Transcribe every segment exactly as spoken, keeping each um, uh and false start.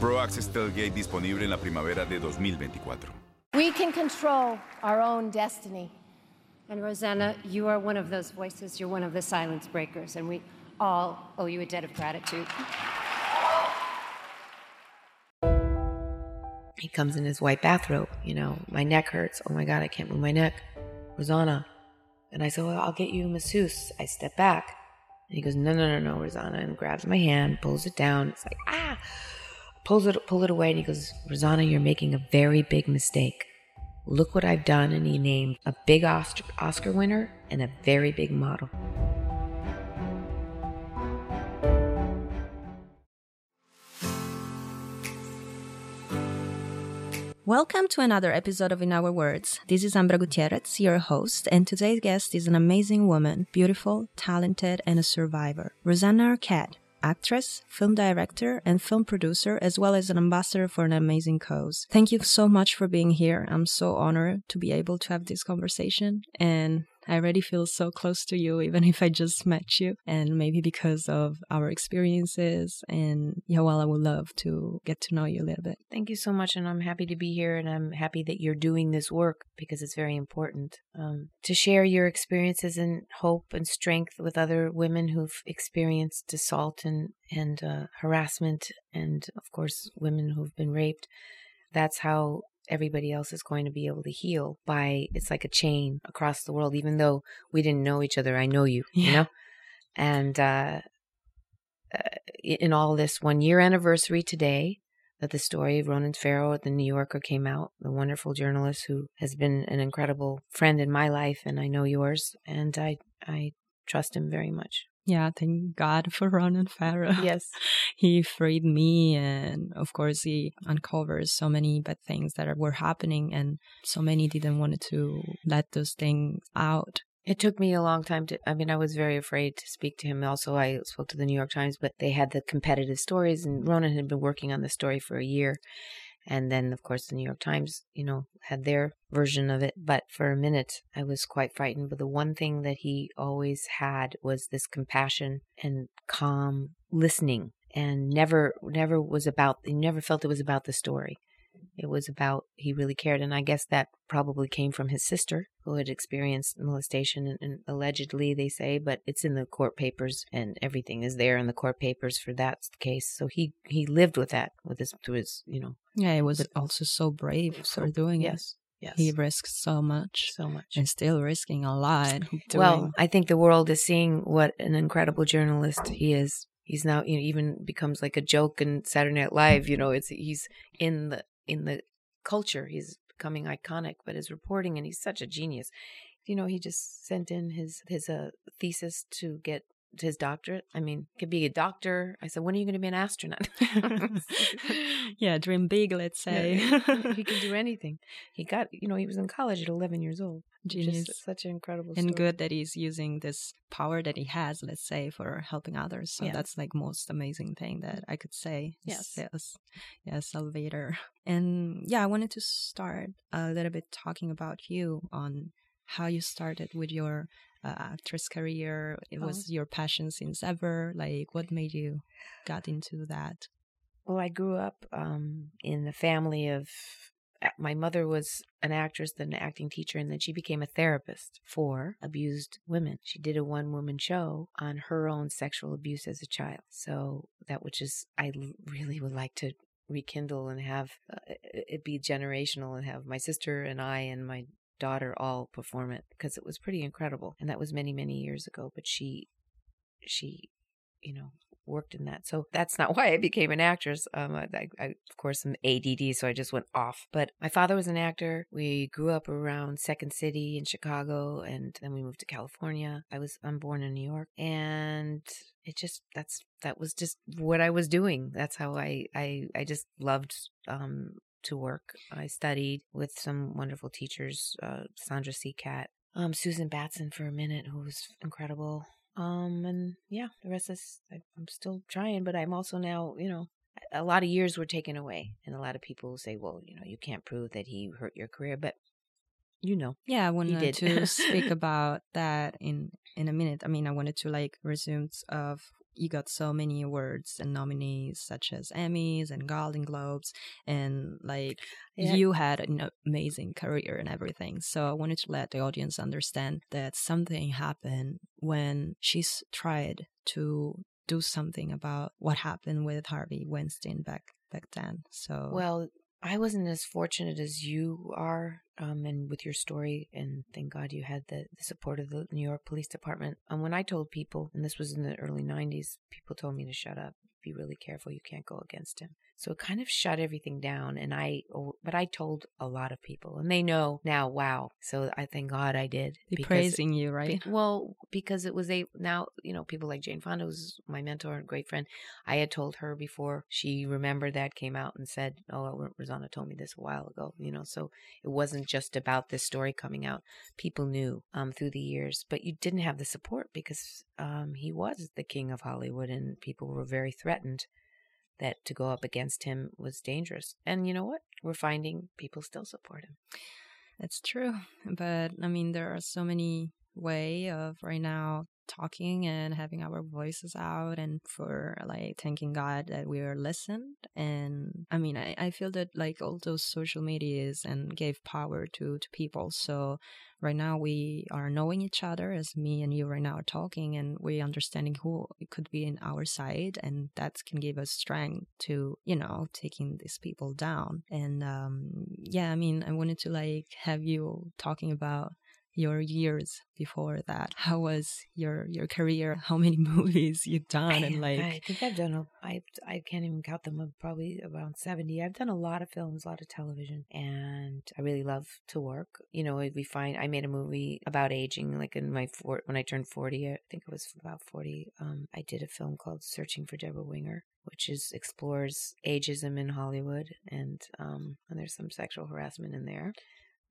Pro Access Tailgate disponible en la primavera de dos mil veinticuatro. We can control our own destiny. And Rosanna, you are one of those voices. You're one of the silence breakers. And we all owe you a debt of gratitude. He comes in his white bathrobe. You know, my neck hurts. Oh, my God, I can't move my neck. Rosanna. And I said, well, I'll get you a masseuse. I step back. And he goes, no, no, no, no, Rosanna. And grabs my hand, pulls it down. It's like, ah. Pulls it, pull it away, and he goes, Rosanna, you're making a very big mistake. Look what I've done. And he named a big Oscar, Oscar winner and a very big model. Welcome to another episode of In Our Words. This is Ambra Gutierrez, your host, and today's guest is an amazing woman, beautiful, talented, and a survivor, Rosanna Arquette. Actress, film director, and film producer, as well as an ambassador for an amazing cause. Thank you so much for being here. I'm so honored to be able to have this conversation, and I already feel so close to you, even if I just met you, and maybe because of our experiences, and yeah, well, I would love to get to know you a little bit. Thank you so much, and I'm happy to be here, and I'm happy that you're doing this work, because it's very important um, to share your experiences and hope and strength with other women who've experienced assault and, and uh, harassment, and of course, women who've been raped. That's how everybody else is going to be able to heal by, it's like a chain across the world. Even though we didn't know each other, I know you, yeah. You know? And uh, uh, in all this one year anniversary today, that the story of Ronan Farrow at the New Yorker came out, the wonderful journalist who has been an incredible friend in my life, and I know yours, and I I trust him very much. Yeah, thank God for Ronan Farrow. Yes. He freed me, and of course he uncovers so many bad things that were happening, and so many didn't want to let those things out. It took me a long time to, I mean, I was very afraid to speak to him. Also, I spoke to the New York Times, but they had the competitive stories, and Ronan had been working on the story for a year. And then, of course, the New York Times, you know, had their version of it. But for a minute, I was quite frightened. But the one thing that he always had was this compassion and calm listening. And never, never was about, he never felt it was about the story. It was about, he really cared. And I guess that probably came from his sister, who had experienced molestation, and, and allegedly, they say, but it's in the court papers, and everything is there in the court papers for that case. So he, he lived with that, with his, to his, you know. Yeah, it was also so brave so, for doing yes, it. Yes, yes. He risked so much. So much. And still risking a lot. Well, I think the world is seeing what an incredible journalist he is. He's now, you know, even becomes like a joke in Saturday Night Live. You know, it's he's in the in the culture. He's becoming iconic, but his reporting, and he's such a genius. You know, he just sent in his his uh, thesis to get his doctorate. I mean, could be a doctor. I said, when are you going to be an astronaut? Yeah, dream big, let's say. Yeah, he can do anything. He got, you know, he was in college at eleven years old. Genius. Just such an incredible story. And good that he's using this power that he has, let's say, for helping others. So yeah. That's like most amazing thing that I could say. Yes. Yes. Yes, Salvator. And yeah, I wanted to start a little bit talking about you on how you started with your uh, actress career. It was oh. your passion since ever. Like, what made you got into that? Well, I grew up um, in a family of... My mother was an actress, then an acting teacher, and then she became a therapist for abused women. She did a one-woman show on her own sexual abuse as a child. So that, which is, I really would like to rekindle and have uh, it be generational and have my sister and I and my daughter all perform it, because it was pretty incredible. And that was many, many years ago. But she, she, you know, worked in that. So that's not why I became an actress. Um, I, I, of course, I'm A D D, so I just went off. But my father was an actor. We grew up around Second City in Chicago, and then we moved to California. I was I'm born in New York, and it just that's that was just what I was doing. That's how I I I just loved um to work. I studied with some wonderful teachers, uh, Sandra C. Catt, um, Susan Batson for a minute, who was incredible. Um, and yeah, the rest is, I, I'm still trying, but I'm also now, you know, a lot of years were taken away, and a lot of people say, well, you know, you can't prove that he hurt your career, but you know, yeah, I wanted to speak about that in, in a minute. I mean, I wanted to like resume of, you got so many awards and nominees such as Emmys and Golden Globes, and like yeah. you had an amazing career and everything. So I wanted to let the audience understand that something happened when she's tried to do something about what happened with Harvey Weinstein back back then. So well, I wasn't as fortunate as you are, um, and with your story, and thank God you had the, the support of the New York Police Department. And um, when I told people, and this was in the early nineties, people told me to shut up, be really careful, you can't go against him. So it kind of shut everything down, and I, but I told a lot of people, and they know now, wow. So I thank God I did. They're praising you, right? Be, well, because it was a, now, you know, people like Jane Fonda, who's my mentor and great friend, I had told her before she remembered that, came out and said, oh, Rosanna told me this a while ago, you know, so it wasn't just about this story coming out. People knew um, through the years, but you didn't have the support because um, he was the king of Hollywood, and people were very threatened that to go up against him was dangerous. And you know what? We're finding people still support him. That's true. But I mean, there are so many ways of right now talking and having our voices out, and for like thanking God that we are listened. And I mean, I, I feel that like all those social medias and gave power to, to people. So right now we are knowing each other, as me and you right now are talking, and we're understanding who could be in our side, and that can give us strength to, you know, taking these people down. And um, yeah, I mean, I wanted to like have you talking about your years before that. How was your your career? How many movies you've done? And like, I think I've done. A, I I can't even count them. I'm probably around seventy. I've done a lot of films, a lot of television, and I really love to work. You know, we find I made a movie about aging, like in my four, when I turned forty. I think it was about forty. Um, I did a film called Searching for Deborah Winger, which is explores ageism in Hollywood, and um, and there's some sexual harassment in there.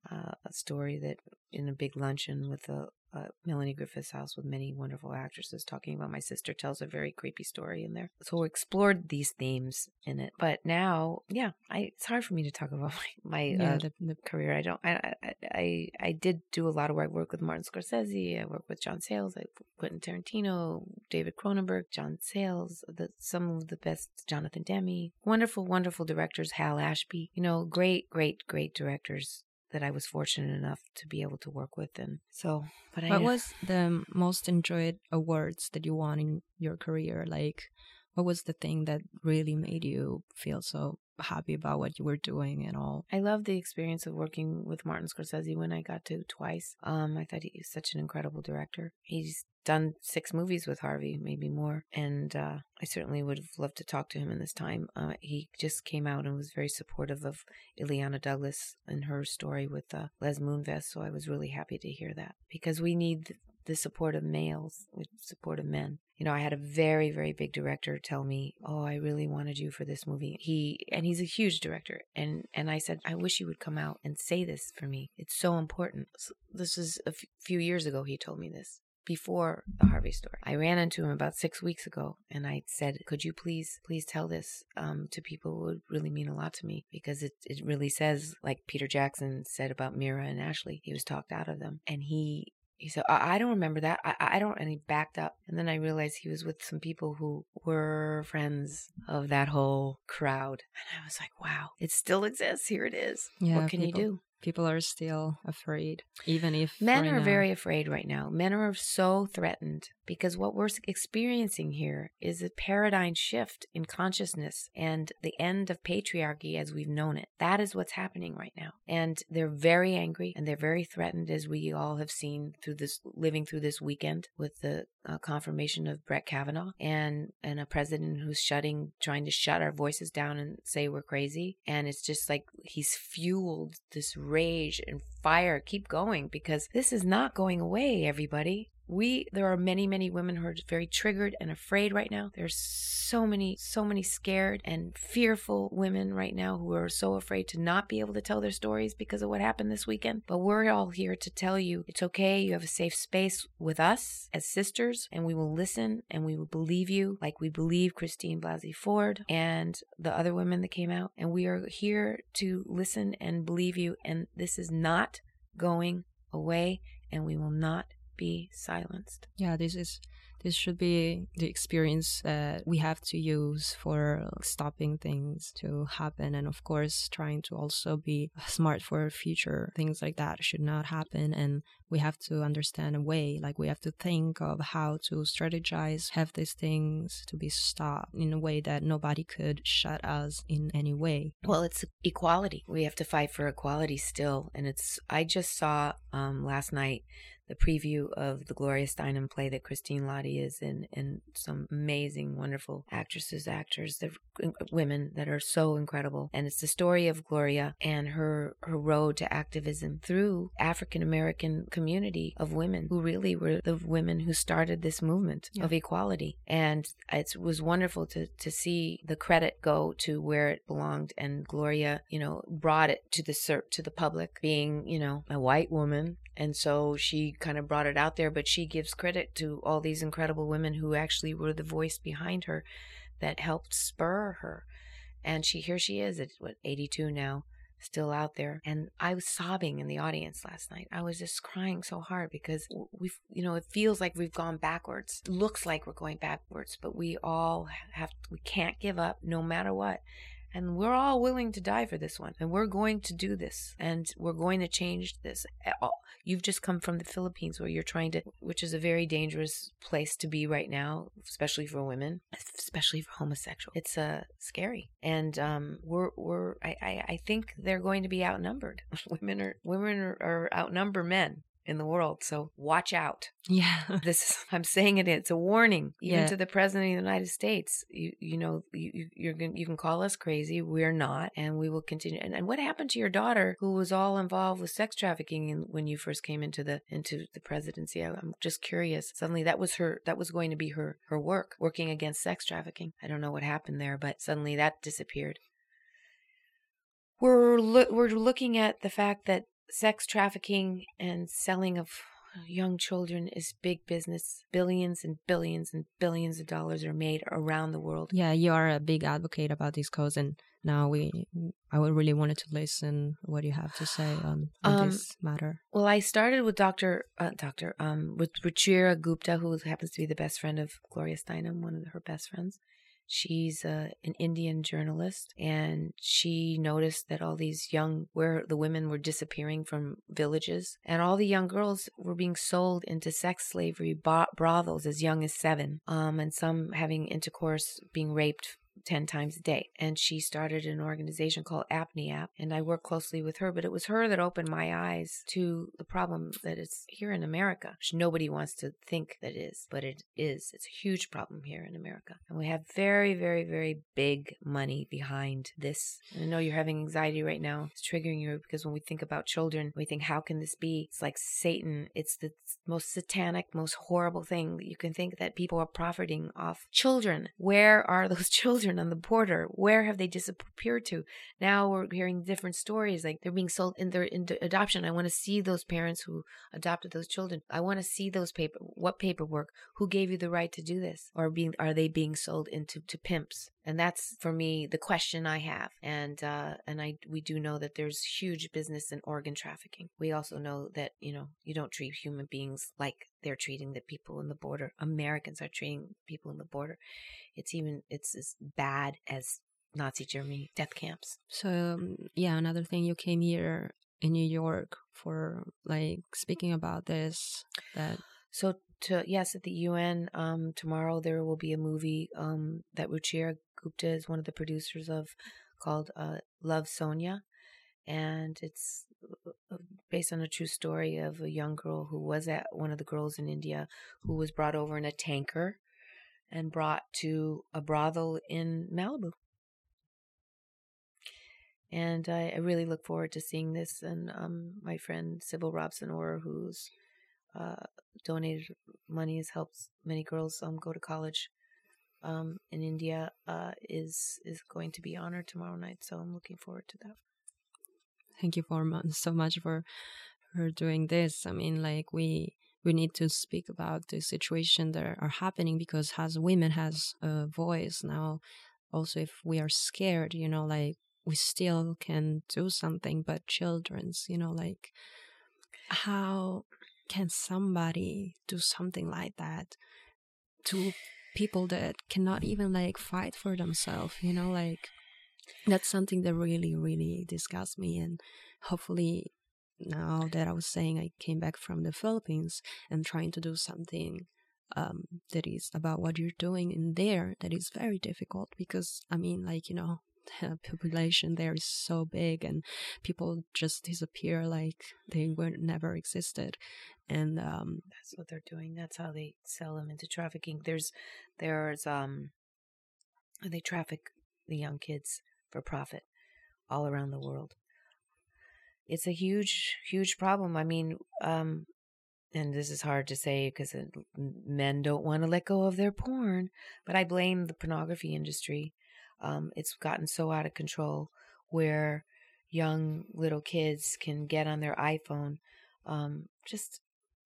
Uh, a story that in a big luncheon with a, a Melanie Griffith's house with many wonderful actresses talking about my sister tells a very creepy story in there. So we explored these themes in it. But now, yeah, I, it's hard for me to talk about my, my yeah, uh, the, the career. I don't, I, I, I, I did do a lot of work. I worked with Martin Scorsese. I worked with John Sayles. I Quentin Tarantino, David Cronenberg, John Sayles, the, some of the best, Jonathan Demme, wonderful, wonderful directors, Hal Ashby, you know, great, great, great directors that I was fortunate enough to be able to work with. And so, but I, what was the most enjoyed awards that you won in your career? Like, what was the thing that really made you feel so happy about what you were doing and all? I love the experience of working with Martin Scorsese when I got to twice. Um, I thought he was such an incredible director. He's done six movies with Harvey, maybe more. And uh, I certainly would have loved to talk to him in this time. Uh, he just came out and was very supportive of Ileana Douglas and her story with uh, Les Moonves. So I was really happy to hear that, because we need the support of males, the support of men. You know, I had a very, very big director tell me, oh, I really wanted you for this movie. He, and he's a huge director. And, and I said, I wish you would come out and say this for me. It's so important. So this is a f- few years ago he told me this, before the Harvey story. I ran into him about six weeks ago, and I said, could you please, please tell this um, to people? It would really mean a lot to me, because it, it really says, like Peter Jackson said about Mira and Ashley, he was talked out of them. And he... He said, I, I don't remember that. I, I don't. And he backed up. And then I realized he was with some people who were friends of that whole crowd. And I was like, wow, it still exists. Here it is. Yeah, what can people, you do? people are still afraid, even if men right are now. Very afraid right now. Men are so threatened because what we're experiencing here is a paradigm shift in consciousness and the end of patriarchy as we've known it. That is what's happening right now. And they're very angry and they're very threatened, as we all have seen through this, living through this weekend with the uh, confirmation of Brett Kavanaugh and, and a president who's shutting, trying to shut our voices down and say we're crazy. And it's just like he's fueled this rage and fire. Keep going, because this is not going away, everybody. We, there are many, many women who are very triggered and afraid right now. There's so many, so many scared and fearful women right now who are so afraid to not be able to tell their stories because of what happened this weekend. But we're all here to tell you it's okay. You have a safe space with us as sisters, and we will listen and we will believe you like we believe Christine Blasey Ford and the other women that came out. And we are here to listen and believe you. And this is not going away, and we will not be silenced. Yeah, this is this should be the experience that we have to use for stopping things to happen, and of course trying to also be smart for our future. Things like that should not happen, and we have to understand a way, like we have to think of how to strategize, have these things to be stopped in a way that nobody could shut us in any way. Well, it's equality. We have to fight for equality still. And it's, I just saw um, last night the preview of the Gloria Steinem play that Christine Lahti is in, and some amazing, wonderful actresses, actors, the women that are so incredible. And it's the story of Gloria and her, her road to activism through African-American community of women who really were the women who started this movement yeah. of equality. And it was wonderful to, to see the credit go to where it belonged. And Gloria, you know, brought it to the to the public, being, you know, a white woman. And so she kind of brought it out there, but she gives credit to all these incredible women who actually were the voice behind her that helped spur her. And she here she is at, what, eighty-two now, still out there. And I was sobbing in the audience last night. I was just crying so hard because we've, you know, it feels like we've gone backwards. It looks like we're going backwards, but we all have, we can't give up no matter what. And we're all willing to die for this one. And we're going to do this. And we're going to change this. You've just come from the Philippines where you're trying to, which is a very dangerous place to be right now, especially for women, especially for homosexuals. It's uh, scary. And um, we're, we're I, I, I think they're going to be outnumbered. Women are, women are, are outnumber men in the world. So watch out. Yeah. This, I'm saying it, it's a warning. Even yeah. to the President of the United States. You you know, you you're you can call us crazy. We're not. And we will continue. And, and what happened to your daughter who was all involved with sex trafficking in, when you first came into the into the presidency? I, I'm just curious. Suddenly that was her, that was going to be her, her work, working against sex trafficking. I don't know what happened there, but suddenly that disappeared. We're lo- we're looking at the fact that sex trafficking and selling of young children is big business. Billions and billions and billions of dollars are made around the world. Yeah, you are a big advocate about this cause, and now we, I really wanted to listen what you have to say on, on um, this matter. Well, I started with Doctor Uh, Doctor Um, with Ruchira Gupta, who happens to be the best friend of Gloria Steinem, one of her best friends. She's uh, an Indian journalist, and she noticed that all these young, where the women were disappearing from villages, and all the young girls were being sold into sex slavery bro- brothels as young as seven, um, and some having intercourse, being raped ten times a day. And she started an organization called APNEAP, and I work closely with her, but it was her that opened my eyes to the problem that it's here in America, which nobody wants to think that is, but it is. It's a huge problem here in America. And we have very, very, very big money behind this. And I know you're having anxiety right now. It's triggering you because when we think about children, we think, how can this be? It's like Satan. It's the most satanic, most horrible thing that you can think, that people are profiting off children. Where are those children on the border? Where have they disappeared to? Now we're hearing different stories, like they're being sold in their in adoption. I want to see those parents who adopted those children. I want to see those paper, what paperwork, who gave you the right to do this? Or being, are they being sold into to pimps? And that's, for me, the question I have. And uh, and I we do know that there's huge business in organ trafficking. We also know that, you know, you don't treat human beings like they're treating the people in the border. Americans are treating people in the border. It's even, it's as bad as Nazi Germany death camps. So, um, yeah, another thing, you came here in New York for like speaking about this. That so to yes, at the U N um, tomorrow there will be a movie um, that Ruchira Gupta is one of the producers of, called uh, Love, Sonia, and it's based on a true story of a young girl who was at one of the girls in India who was brought over in a tanker and brought to a brothel in Malibu. And I, I really look forward to seeing this. And um, my friend Sybil Robson Orr, who's uh, donated money, has helped many girls um, go to college um, in India, uh, is is going to be honored tomorrow night. So I'm looking forward to that. Thank you for so much for for doing this. I mean, like we we need to speak about the situation that are happening, because as women has a voice now. Also, if we are scared, you know, like, we still can do something, but children's, you know, like, how can somebody do something like that to people that cannot even, like, fight for themselves, you know, like, that's something that really, really disgusts me. And hopefully, now that I was saying I came back from the Philippines and trying to do something um, that is about what you're doing in there, that is very difficult, because, I mean, like, you know, the population there is so big and people just disappear like they were never existed. And um, that's what they're doing. That's how they sell them into trafficking. There's, there's, um, they traffic the young kids for profit all around the world. It's a huge, huge problem. I mean, um, and this is hard to say because men don't want to let go of their porn, but I blame the pornography industry. Um, it's gotten so out of control where young little kids can get on their iPhone. Um, just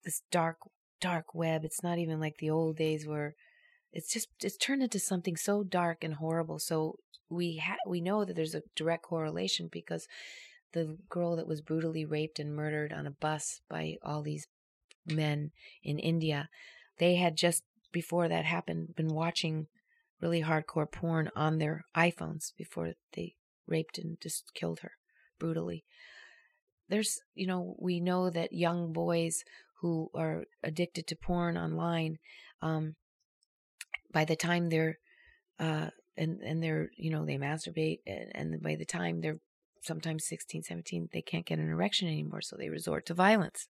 this dark, dark web. It's not even like the old days where it's just, it's turned into something so dark and horrible. So we ha- we know that there's a direct correlation, because the girl that was brutally raped and murdered on a bus by all these men in India, they had just before that happened been watching really hardcore porn on their iPhones before they raped and just killed her brutally. There's, you know, we know that young boys who are addicted to porn online, um, by the time they're, uh, and, and they're, you know, they masturbate, and, and by the time they're sometimes sixteen, seventeen, they can't get an erection anymore, so they resort to violence.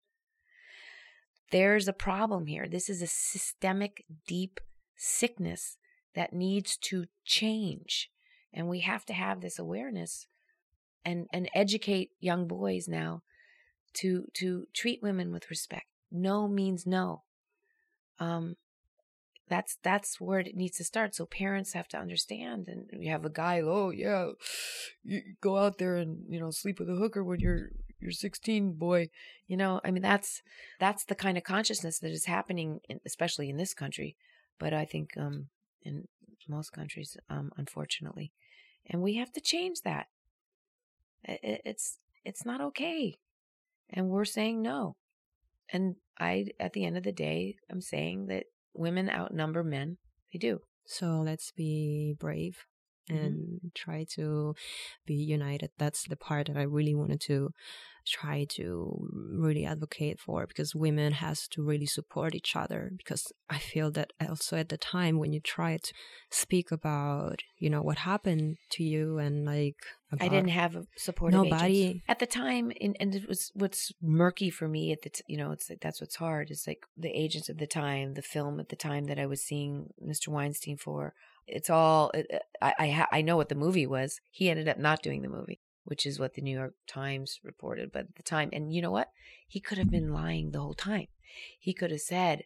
There's a problem here. This is a systemic, deep sickness that needs to change. And we have to have this awareness and, and educate young boys now to to treat women with respect. No means no. Um, that's that's where it needs to start. So parents have to understand. And you have a guy, oh, yeah, you go out there and, you know, sleep with a hooker when you're you're sixteen, boy. You know, I mean, that's that's the kind of consciousness that is happening, in, especially in this country. But I think... Um, in most countries, um, unfortunately. And we have to change that. It, it's it's not okay. And we're saying no. And I, at the end of the day, I'm saying that women outnumber men. They do. So let's be brave and mm-hmm. try to be united. That's the part that I really wanted to try to really advocate for, because women has to really support each other, because I feel that also at the time when you try to speak about, you know, what happened to you and like about I didn't have a supportive nobody agents. At the time, and, and it was what's murky for me at the t- you know it's like, that's what's hard, it's like the agents at the time, the film at the time that I was seeing Mister Weinstein for, it's all it, I I, ha- I know what the movie was. He ended up not doing the movie, which is what the New York Times reported. But at the time, and you know what? He could have been lying the whole time. He could have said,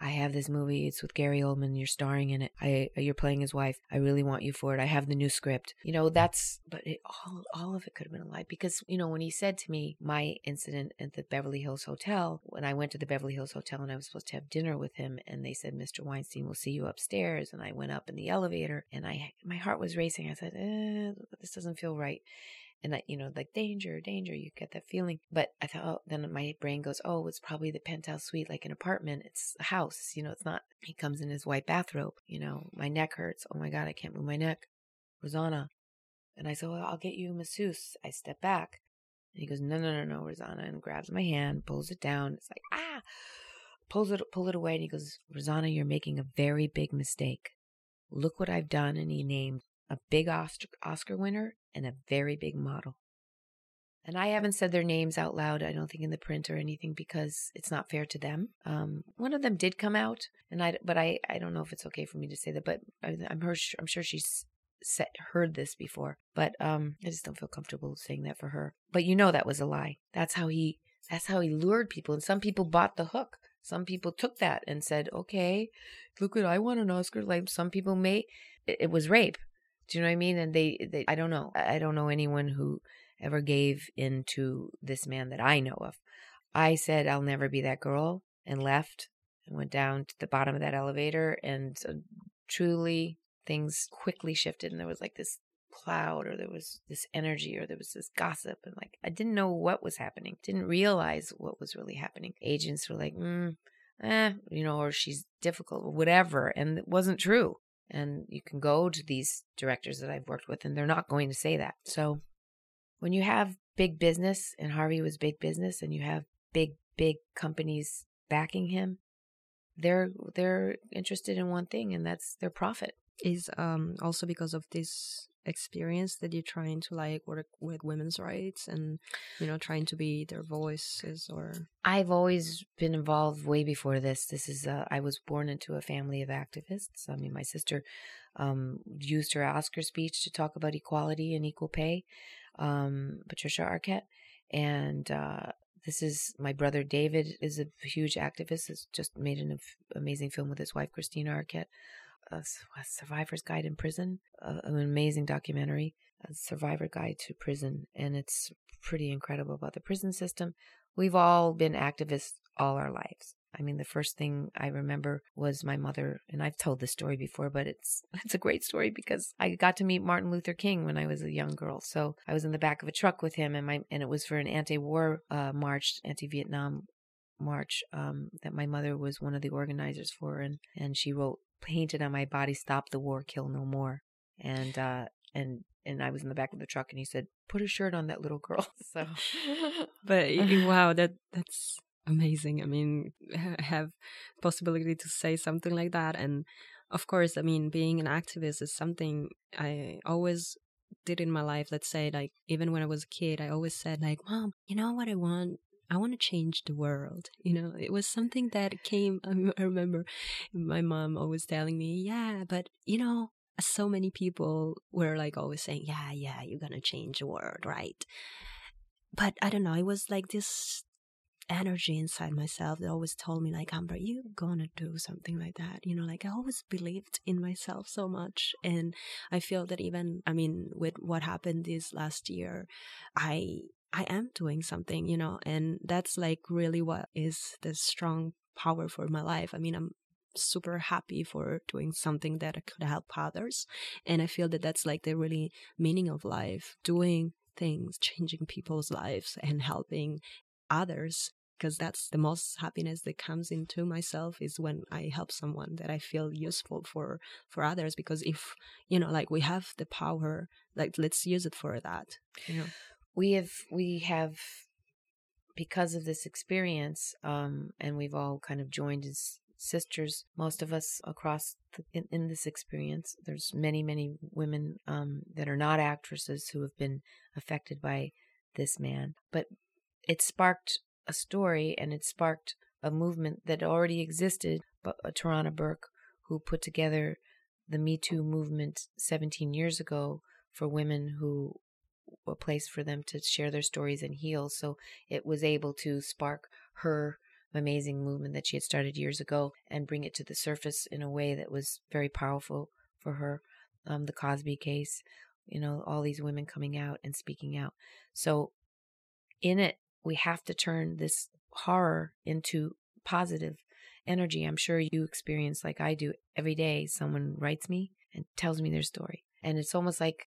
I have this movie. It's with Gary Oldman. You're starring in it. I, you're playing his wife. I really want you for it. I have the new script. You know, that's, but it, all all of it could have been a lie. Because, you know, when he said to me, my incident at the Beverly Hills Hotel, when I went to the Beverly Hills Hotel and I was supposed to have dinner with him, and they said, Mister Weinstein, we'll see you upstairs. And I went up in the elevator and I, my heart was racing. I said, eh, this doesn't feel right. And I, you know, like danger, danger, you get that feeling. But I thought, oh, then my brain goes, oh, it's probably the penthouse suite, like an apartment. It's a house, you know, it's not, he comes in his white bathrobe, you know, my neck hurts. Oh my God, I can't move my neck. Rosanna. And I said, well, I'll get you a masseuse. I step back And he goes, no, no, no, no, Rosanna, and grabs my hand, pulls it down. It's like, ah, pulls it, pull it away. And he goes, Rosanna, you're making a very big mistake. Look what I've done. And he named a big Oscar winner and a very big model. And I haven't said their names out loud, I don't think, in the print or anything, because it's not fair to them. Um, one of them did come out, and I, but I, I don't know if it's okay for me to say that, but I'm, her, I'm sure she's set, heard this before. But um, I just don't feel comfortable saying that for her. But you know that was a lie. That's how he, that's how he lured people. And some people bought the hook. Some people took that and said, okay, look what I want an Oscar. Like some people may, it, it was rape. Do you know what I mean? And they, they I don't know. I don't know anyone who ever gave in to this man that I know of. I said, I'll never be that girl, and left and went down to the bottom of that elevator. And so truly things quickly shifted, and there was like this cloud, or there was this energy, or there was this gossip. And like, I didn't know what was happening. Didn't realize what was really happening. Agents were like, mm, eh, you know, or she's difficult or whatever. And it wasn't true. And you can go to these directors that I've worked with, and they're not going to say that. So when you have big business, and Harvey was big business, and you have big, big companies backing him, they're they're interested in one thing, and that's their profit. Is um also because of this experience that you're trying to like work with women's rights and, you know, trying to be their voices? Or I've always been involved way before this. This is uh, I was born into a family of activists. I mean, my sister um used her Oscar speech to talk about equality and equal pay. Um, Patricia Arquette, and uh, this is my brother David is a huge activist. Has just made an amazing film with his wife Christina Arquette, a survivor's guide in prison, uh, an amazing documentary, a survivor guide to prison, and it's pretty incredible about the prison system. We've all been activists all our lives. I mean, the first thing I remember was my mother, and I've told this story before, but it's it's a great story because I got to meet Martin Luther King when I was a young girl. So I was in the back of a truck with him, and my and it was for an anti-war uh, march, anti-Vietnam march um, that my mother was one of the organizers for, and and she wrote painted on my body, "Stop the war, kill no more," and uh, and. And I was in the back of the truck, and he said, "Put a shirt on that little girl." So, but wow, that that's amazing. I mean, have possibility to say something like that, and of course, I mean, being an activist is something I always did in my life. Let's say, like, even when I was a kid, I always said, like, "Mom, you know what I want? I want to change the world." You know, it was something that came. I remember my mom always telling me, "Yeah, but you know." So many people were like always saying, yeah, yeah, you're going to change the world, right? But I don't know, it was like this energy inside myself that always told me like, Ambra, you're going to do something like that. You know, like I always believed in myself so much. And I feel that even, I mean, with what happened this last year, I, I am doing something, you know, and that's like really what is the strong power for my life. I mean, I'm super happy for doing something that could help others, and I feel that that's like the really meaning of life, doing things, changing people's lives and helping others, because that's the most happiness that comes into myself is when I help someone that I feel useful for for others, because if you know, like, we have the power, like, let's use it for that, you know. We have we have because of this experience um and we've all kind of joined as sisters, most of us across the, in, in this experience. There's many, many women um, that are not actresses who have been affected by this man. But it sparked a story, and it sparked a movement that already existed. But uh, Tarana Burke, who put together the Me Too movement seventeen years ago for women, who a place for them to share their stories and heal. So it was able to spark her amazing movement that she had started years ago and bring it to the surface in a way that was very powerful for her. Um, the Cosby case, you know, all these women coming out and speaking out. So in it, we have to turn this horror into positive energy. I'm sure you experience, like I do, every day someone writes me and tells me their story. And it's almost like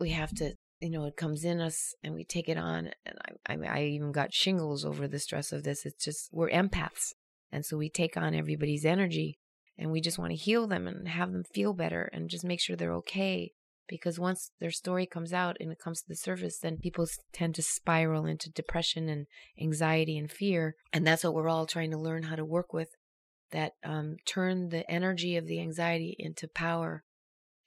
we have to, you know, it comes in us and we take it on. And I, I I even got shingles over the stress of this. It's just, we're empaths. And so we take on everybody's energy, and we just want to heal them and have them feel better and just make sure they're okay. because once their story comes out and it comes to the surface, then people tend to spiral into depression and anxiety and fear. And that's what we're all trying to learn how to work with, that um, turn the energy of the anxiety into power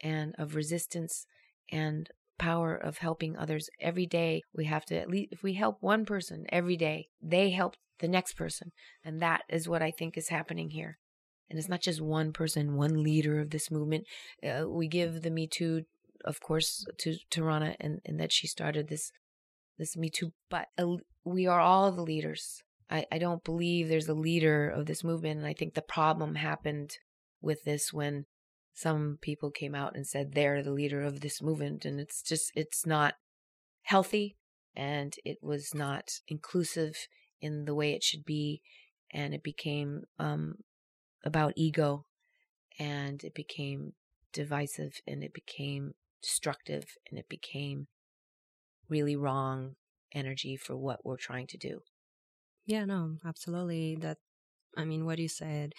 and of resistance and power of helping others. Every day we have to, at least if we help one person every day, they help the next person. And that is what I think is happening here. And it's not just one person, one leader of this movement. Uh, we give the Me Too, of course, to Tarana, and, and that she started this this Me Too. But uh, we are all the leaders. I, I don't believe there's a leader of this movement. And I think the problem happened with this when some people came out and said they're the leader of this movement. And it's just, it's not healthy. And it was not inclusive in the way it should be. And it became um, about ego. And it became divisive, and it became destructive, and it became really wrong energy for what we're trying to do. Yeah, no, absolutely. That, I mean, what you said,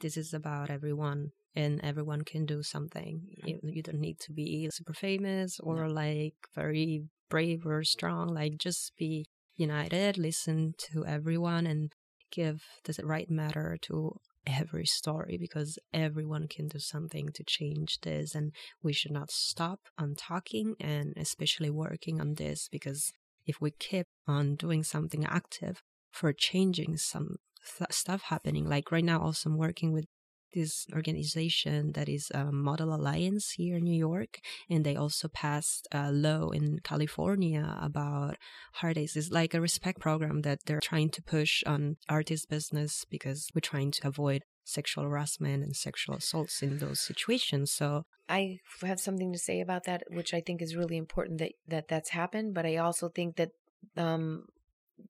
this is about everyone, and everyone can do something. You, you don't need to be super famous or no. like very brave or strong. Like, just be united, listen to everyone, and give the right matter to every story, because everyone can do something to change this, and we should not stop on talking and especially working on this, because if we keep on doing something active for changing some th- stuff happening, like right now also I'm working with this organization that is a Model Alliance here in New York, and they also passed a law in California about artists. It's like a respect program that they're trying to push on artist business, because we're trying to avoid sexual harassment and sexual assaults in those situations. So I have something to say about that, which I think is really important that, that that's happened. But I also think that um,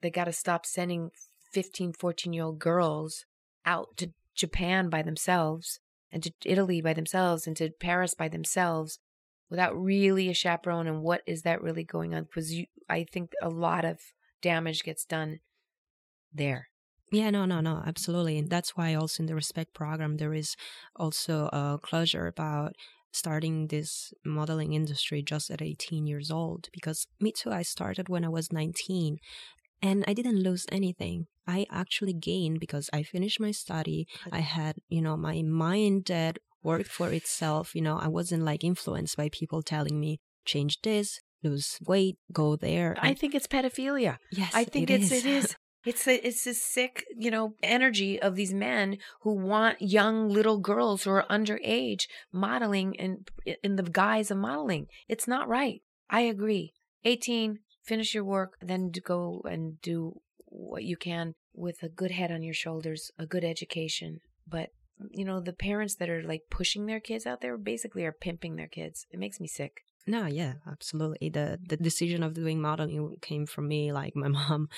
they got to stop sending fifteen, fourteen-year-old girls out to Japan by themselves, and to Italy by themselves, and to Paris by themselves, without really a chaperone. And what is that really going on? Because you, I think a lot of damage gets done there. Yeah, no, no, no, absolutely. And that's why also in the Respect program, there is also a closure about starting this modeling industry just at eighteen years old. Because Me Too, I started when I was nineteen. And I didn't lose anything. I actually gained, because I finished my study. I had, you know, my mind that worked for itself. You know, I wasn't like influenced by people telling me, change this, lose weight, go there. I think it's pedophilia. Yes, I think it it's, is. it is. It's a, it's this sick, you know, energy of these men who want young little girls who are underage modeling and in the guise of modeling. It's not right. I agree. eighteen. Finish your work, then go and do what you can with a good head on your shoulders, a good education. But, you know, the parents that are like pushing their kids out there basically are pimping their kids. It makes me sick. No, yeah, absolutely. The the decision of doing modeling came from me. Like my mom,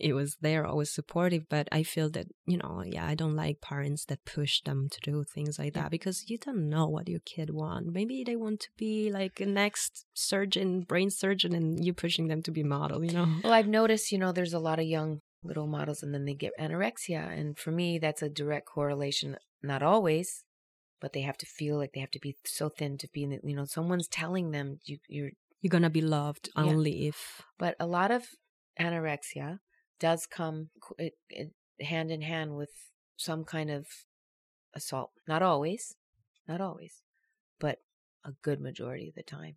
it was there, always supportive. But I feel that, you know, yeah, I don't like parents that push them to do things like that, because you don't know what your kid wants. Maybe they want to be like a next surgeon, brain surgeon, and you pushing them to be model, you know? Well, I've noticed, you know, there's a lot of young little models, and then they get anorexia. And for me, that's a direct correlation. Not always, but they have to feel like they have to be so thin to be, in the, you know, someone's telling them you, you're... You're going to be loved yeah. only if... But a lot of anorexia does come it, it, hand in hand with some kind of assault. Not always, not always, but a good majority of the time.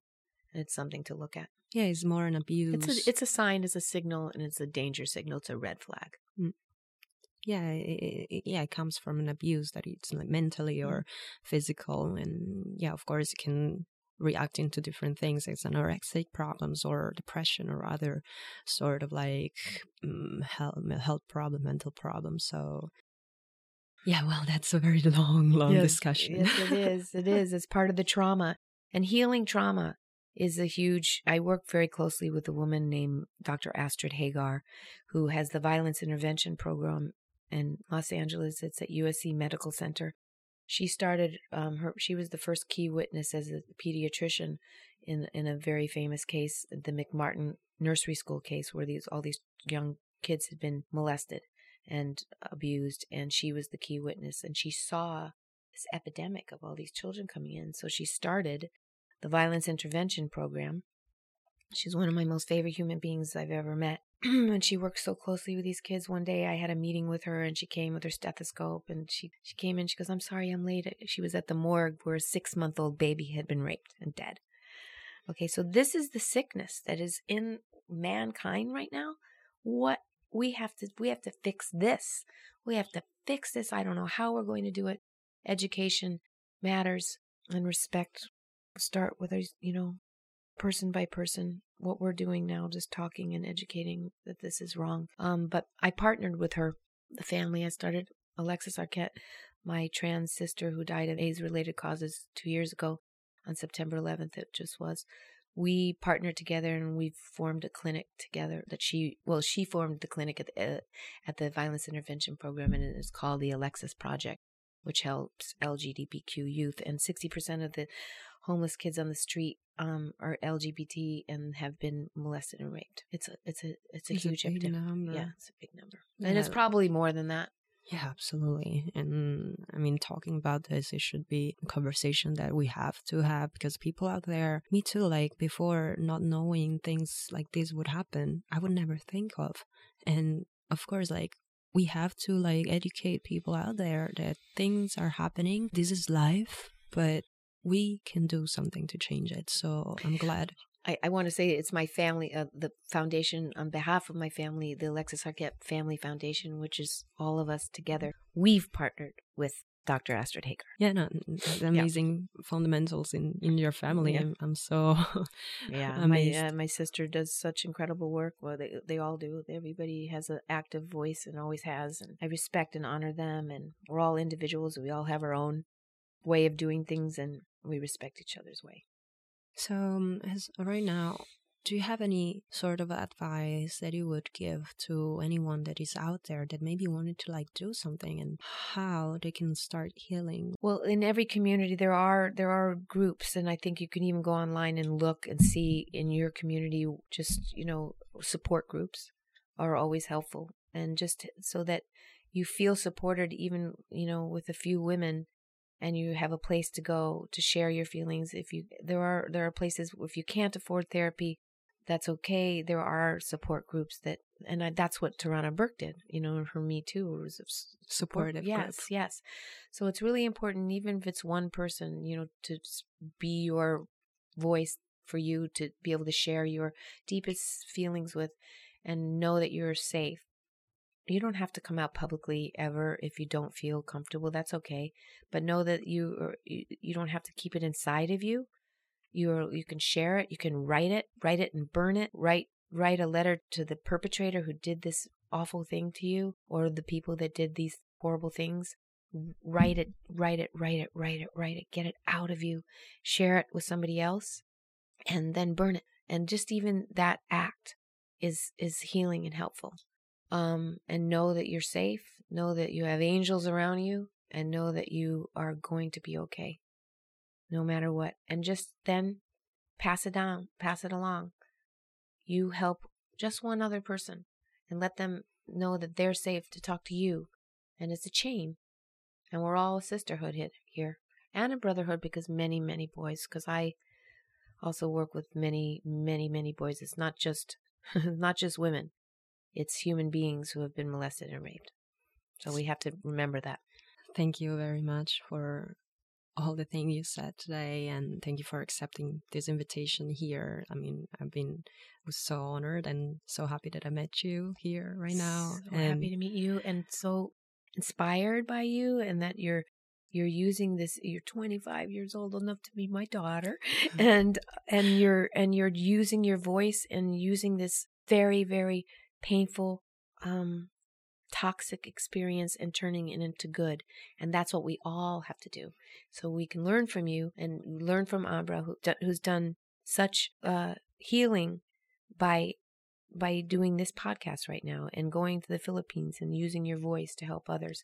And it's something to look at. Yeah, it's more an abuse. It's a, it's a sign, it's a signal, and it's a danger signal. It's a red flag. Mm. Yeah, it, it, yeah, it comes from an abuse that it's like mentally or physical, and yeah, of course, it can react into different things. It's anorexic problems or depression or other sort of like um, health, health problem, mental problem. So, yeah, well, that's a very long, long yes, discussion. Yes, it is. It is. It's part of the trauma, and healing trauma is a huge... I work very closely with a woman named Doctor Astrid Hager, who has the Violence Intervention Program in Los Angeles. It's at U S C Medical Center. She started, um, her, she was the first key witness as a pediatrician in in a very famous case, the McMartin Nursery School case, where these all these young kids had been molested and abused, and she was the key witness. And she saw this epidemic of all these children coming in. So she started the Violence Intervention Program. She's one of my most favorite human beings I've ever met. And she works so closely with these kids. One day I had a meeting with her, and she came with her stethoscope, and she, she came in. She goes, "I'm sorry I'm late." She was at the morgue where a six-month-old baby had been raped and dead. Okay, so this is the sickness that is in mankind right now. What we have to, we have to fix this. We have to fix this. I don't know how we're going to do it. Education matters, and respect. Start with, you know, person by person. What we're doing now, just talking and educating that this is wrong. Um, but I partnered with her, the family. I started Alexis Arquette, my trans sister who died of AIDS-related causes two years ago. On September eleventh, it just was. We partnered together, and we formed a clinic together that she, well, she formed the clinic at the, uh, at the Violence Intervention Program, and it's called the Alexis Project, which helps L G B T Q youth. And sixty percent of the homeless kids on the street um, are L G B T and have been molested and raped. It's a, it's a, it's a it's huge a big number. Yeah, it's a big number. Yeah. And it's probably more than that. Yeah, absolutely. And I mean, talking about this, it should be a conversation that we have to have, because people out there, me too, like before, not knowing things like this would happen, I would never think of. And of course, like, we have to like educate people out there that things are happening. This is life, but we can do something to change it. So I'm glad. I, I want to say it's my family, uh, the foundation, on behalf of my family, the Alexis Arquette Family Foundation, which is all of us together. We've partnered with Doctor Astrid Hager. Yeah, no, amazing yeah. fundamentals in, in your family. Yeah. I'm, I'm so yeah. amazed. My, uh, my sister does such incredible work. Well, they they all do. Everybody has an active voice and always has. And I respect and honor them. And we're all individuals. We all have our own way of doing things, and we respect each other's way. So um, as right now, do you have any sort of advice that you would give to anyone that is out there that maybe wanted to like do something, and how they can start healing? Well, in every community, there are there are groups, and I think you can even go online and look and see in your community, just, you know, support groups are always helpful. And just so that you feel supported, even, you know, with a few women. And you have a place to go to share your feelings. If you there are there are places, if you can't afford therapy, that's okay. There are support groups that, and I, that's what Tarana Burke did. You know, her Me Too was a supportive. Yes, group. yes. So it's really important, even if it's one person, you know, to be your voice, for you to be able to share your deepest feelings with, and know that you're safe. You don't have to come out publicly ever if you don't feel comfortable. That's okay. But know that you are, you don't have to keep it inside of you. You are, you can share it. You can write it. Write it and burn it. Write write a letter to the perpetrator who did this awful thing to you, or the people that did these horrible things. Write it. Write it. Write it. Write it. Write it. Get it out of you. Share it with somebody else, and then burn it. And just even that act is is healing and helpful. Um, and know that you're safe, know that you have angels around you, and know that you are going to be okay, no matter what. And just then pass it down, pass it along. You help just one other person, and let them know that they're safe to talk to you. And it's a chain. And we're all a sisterhood here, and a brotherhood, because many, many boys, because I also work with many, many, many boys. It's not just, not just women. It's human beings who have been molested and raped. So we have to remember that. Thank you very much for all the things you said today. And thank you for accepting this invitation here. I mean, I've been so honored and so happy that I met you here right now. So and happy to meet you, and so inspired by you, and that you're You're using this, you're twenty-five years old, enough to be my daughter, and and you're and you're using your voice, and using this very, very painful, um, toxic experience, and turning it into good. And that's what we all have to do. So we can learn from you, and learn from Ambra, who, who's done such uh, healing by by doing this podcast right now, and going to the Philippines, and using your voice to help others.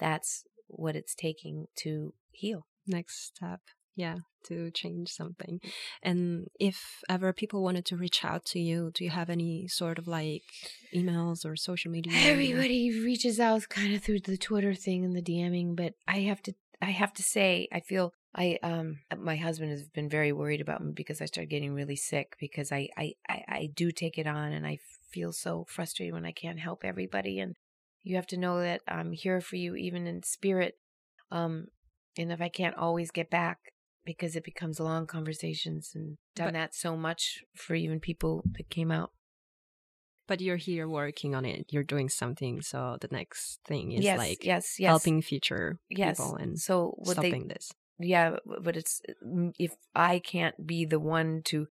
That's what it's taking to heal. Next step. Yeah, to change something. And if ever people wanted to reach out to you, do you have any sort of like emails or social media? Everybody reaches out kind of through the Twitter thing and the DMing, but I have to I have to say I feel I um my husband has been very worried about me because I started getting really sick, because I, I, I, I do take it on, and I feel so frustrated when I can't help everybody. And you have to know that I'm here for you, even in spirit. Um, and if I can't always get back, because it becomes long conversations, and done but, that so much for even people that came out. But you're here working on it. You're doing something. So the next thing is yes, like yes, yes. helping future yes. people and so what stopping they, this. Yeah, but it's if I can't be the one to,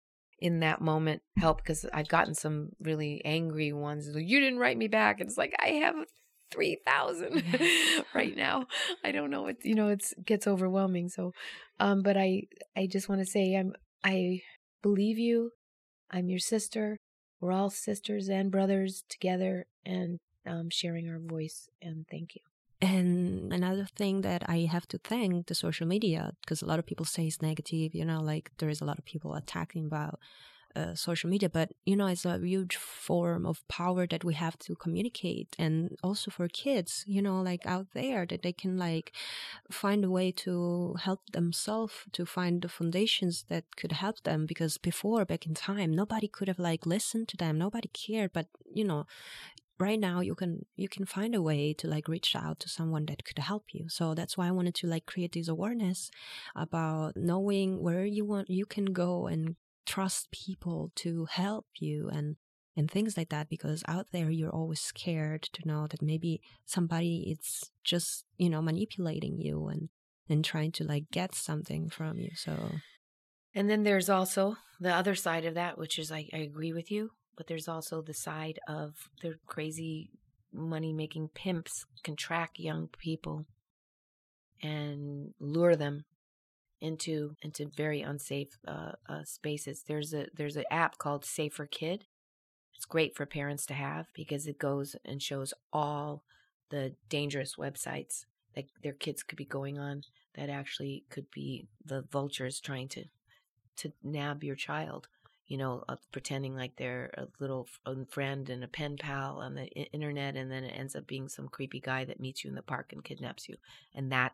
in that moment, help, because I've gotten some really angry ones. Like, you didn't write me back. And it's like, I have three thousand right now. I don't know. It, you know, it's gets overwhelming. So, um, but I, I just want to say I'm, I believe you. I'm your sister. We're all sisters and brothers together, and um, sharing our voice. And thank you. And another thing that I have to thank the social media, because a lot of people say it's negative, you know, like there is a lot of people attacking about uh, social media, but, you know, it's a huge form of power that we have to communicate. And also for kids, you know, like out there, that they can like find a way to help themselves, to find the foundations that could help them, because before, back in time, nobody could have like listened to them, nobody cared, but, you know, right now you can you can find a way to like reach out to someone that could help you. So that's why I wanted to like create this awareness about knowing where you want you can go and trust people to help you and and things like that, because out there you're always scared to know that maybe somebody is just, you know, manipulating you and and trying to like get something from you. So and then there's also the other side of that, which is like, I agree with you. But there's also the side of their crazy money-making pimps can track young people and lure them into into very unsafe uh, uh, spaces. There's a there's an app called Safer Kid. It's great for parents to have, because it goes and shows all the dangerous websites that their kids could be going on that actually could be the vultures trying to to nab your child. You know, uh, pretending like they're a little friend and a pen pal on the internet, and then it ends up being some creepy guy that meets you in the park and kidnaps you. And that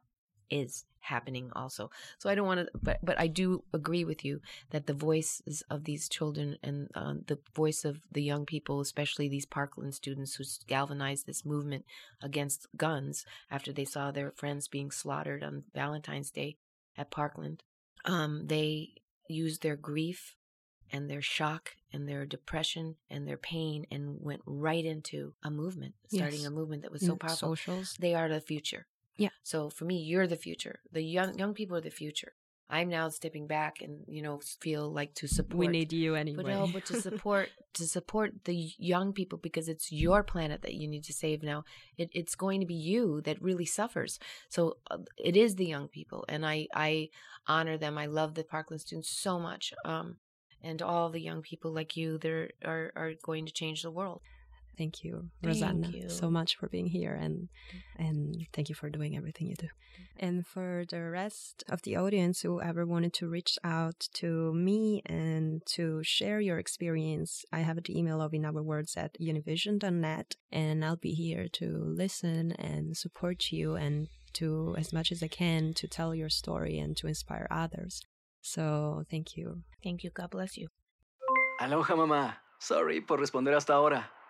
is happening also. So I don't want to, but, but I do agree with you that the voices of these children and uh, the voice of the young people, especially these Parkland students who galvanized this movement against guns after they saw their friends being slaughtered on Valentine's Day at Parkland, um, they used their grief and their shock and their depression and their pain and went right into a movement, starting yes. a movement that was so powerful. Socials. They are the future. Yeah. So for me, you're the future. The young young people are the future. I'm now stepping back and, you know, feel like to support. We need you anyway. But no, but to support to support the young people, because it's your planet that you need to save now. It, it's going to be you that really suffers. So uh, it is the young people, and I, I honor them. I love the Parkland students so much. Um, And all the young people like you that are, are going to change the world. Thank you, Rosanna, thank you so much for being here. And and thank you for doing everything you do. And for the rest of the audience, whoever wanted to reach out to me and to share your experience, I have the email of in our words at univision dot net. And I'll be here to listen and support you, and to, as much as I can, to tell your story and to inspire others. So, thank you. Thank you. God bless you. Aloha, mamá. Sorry por responder hasta ahora.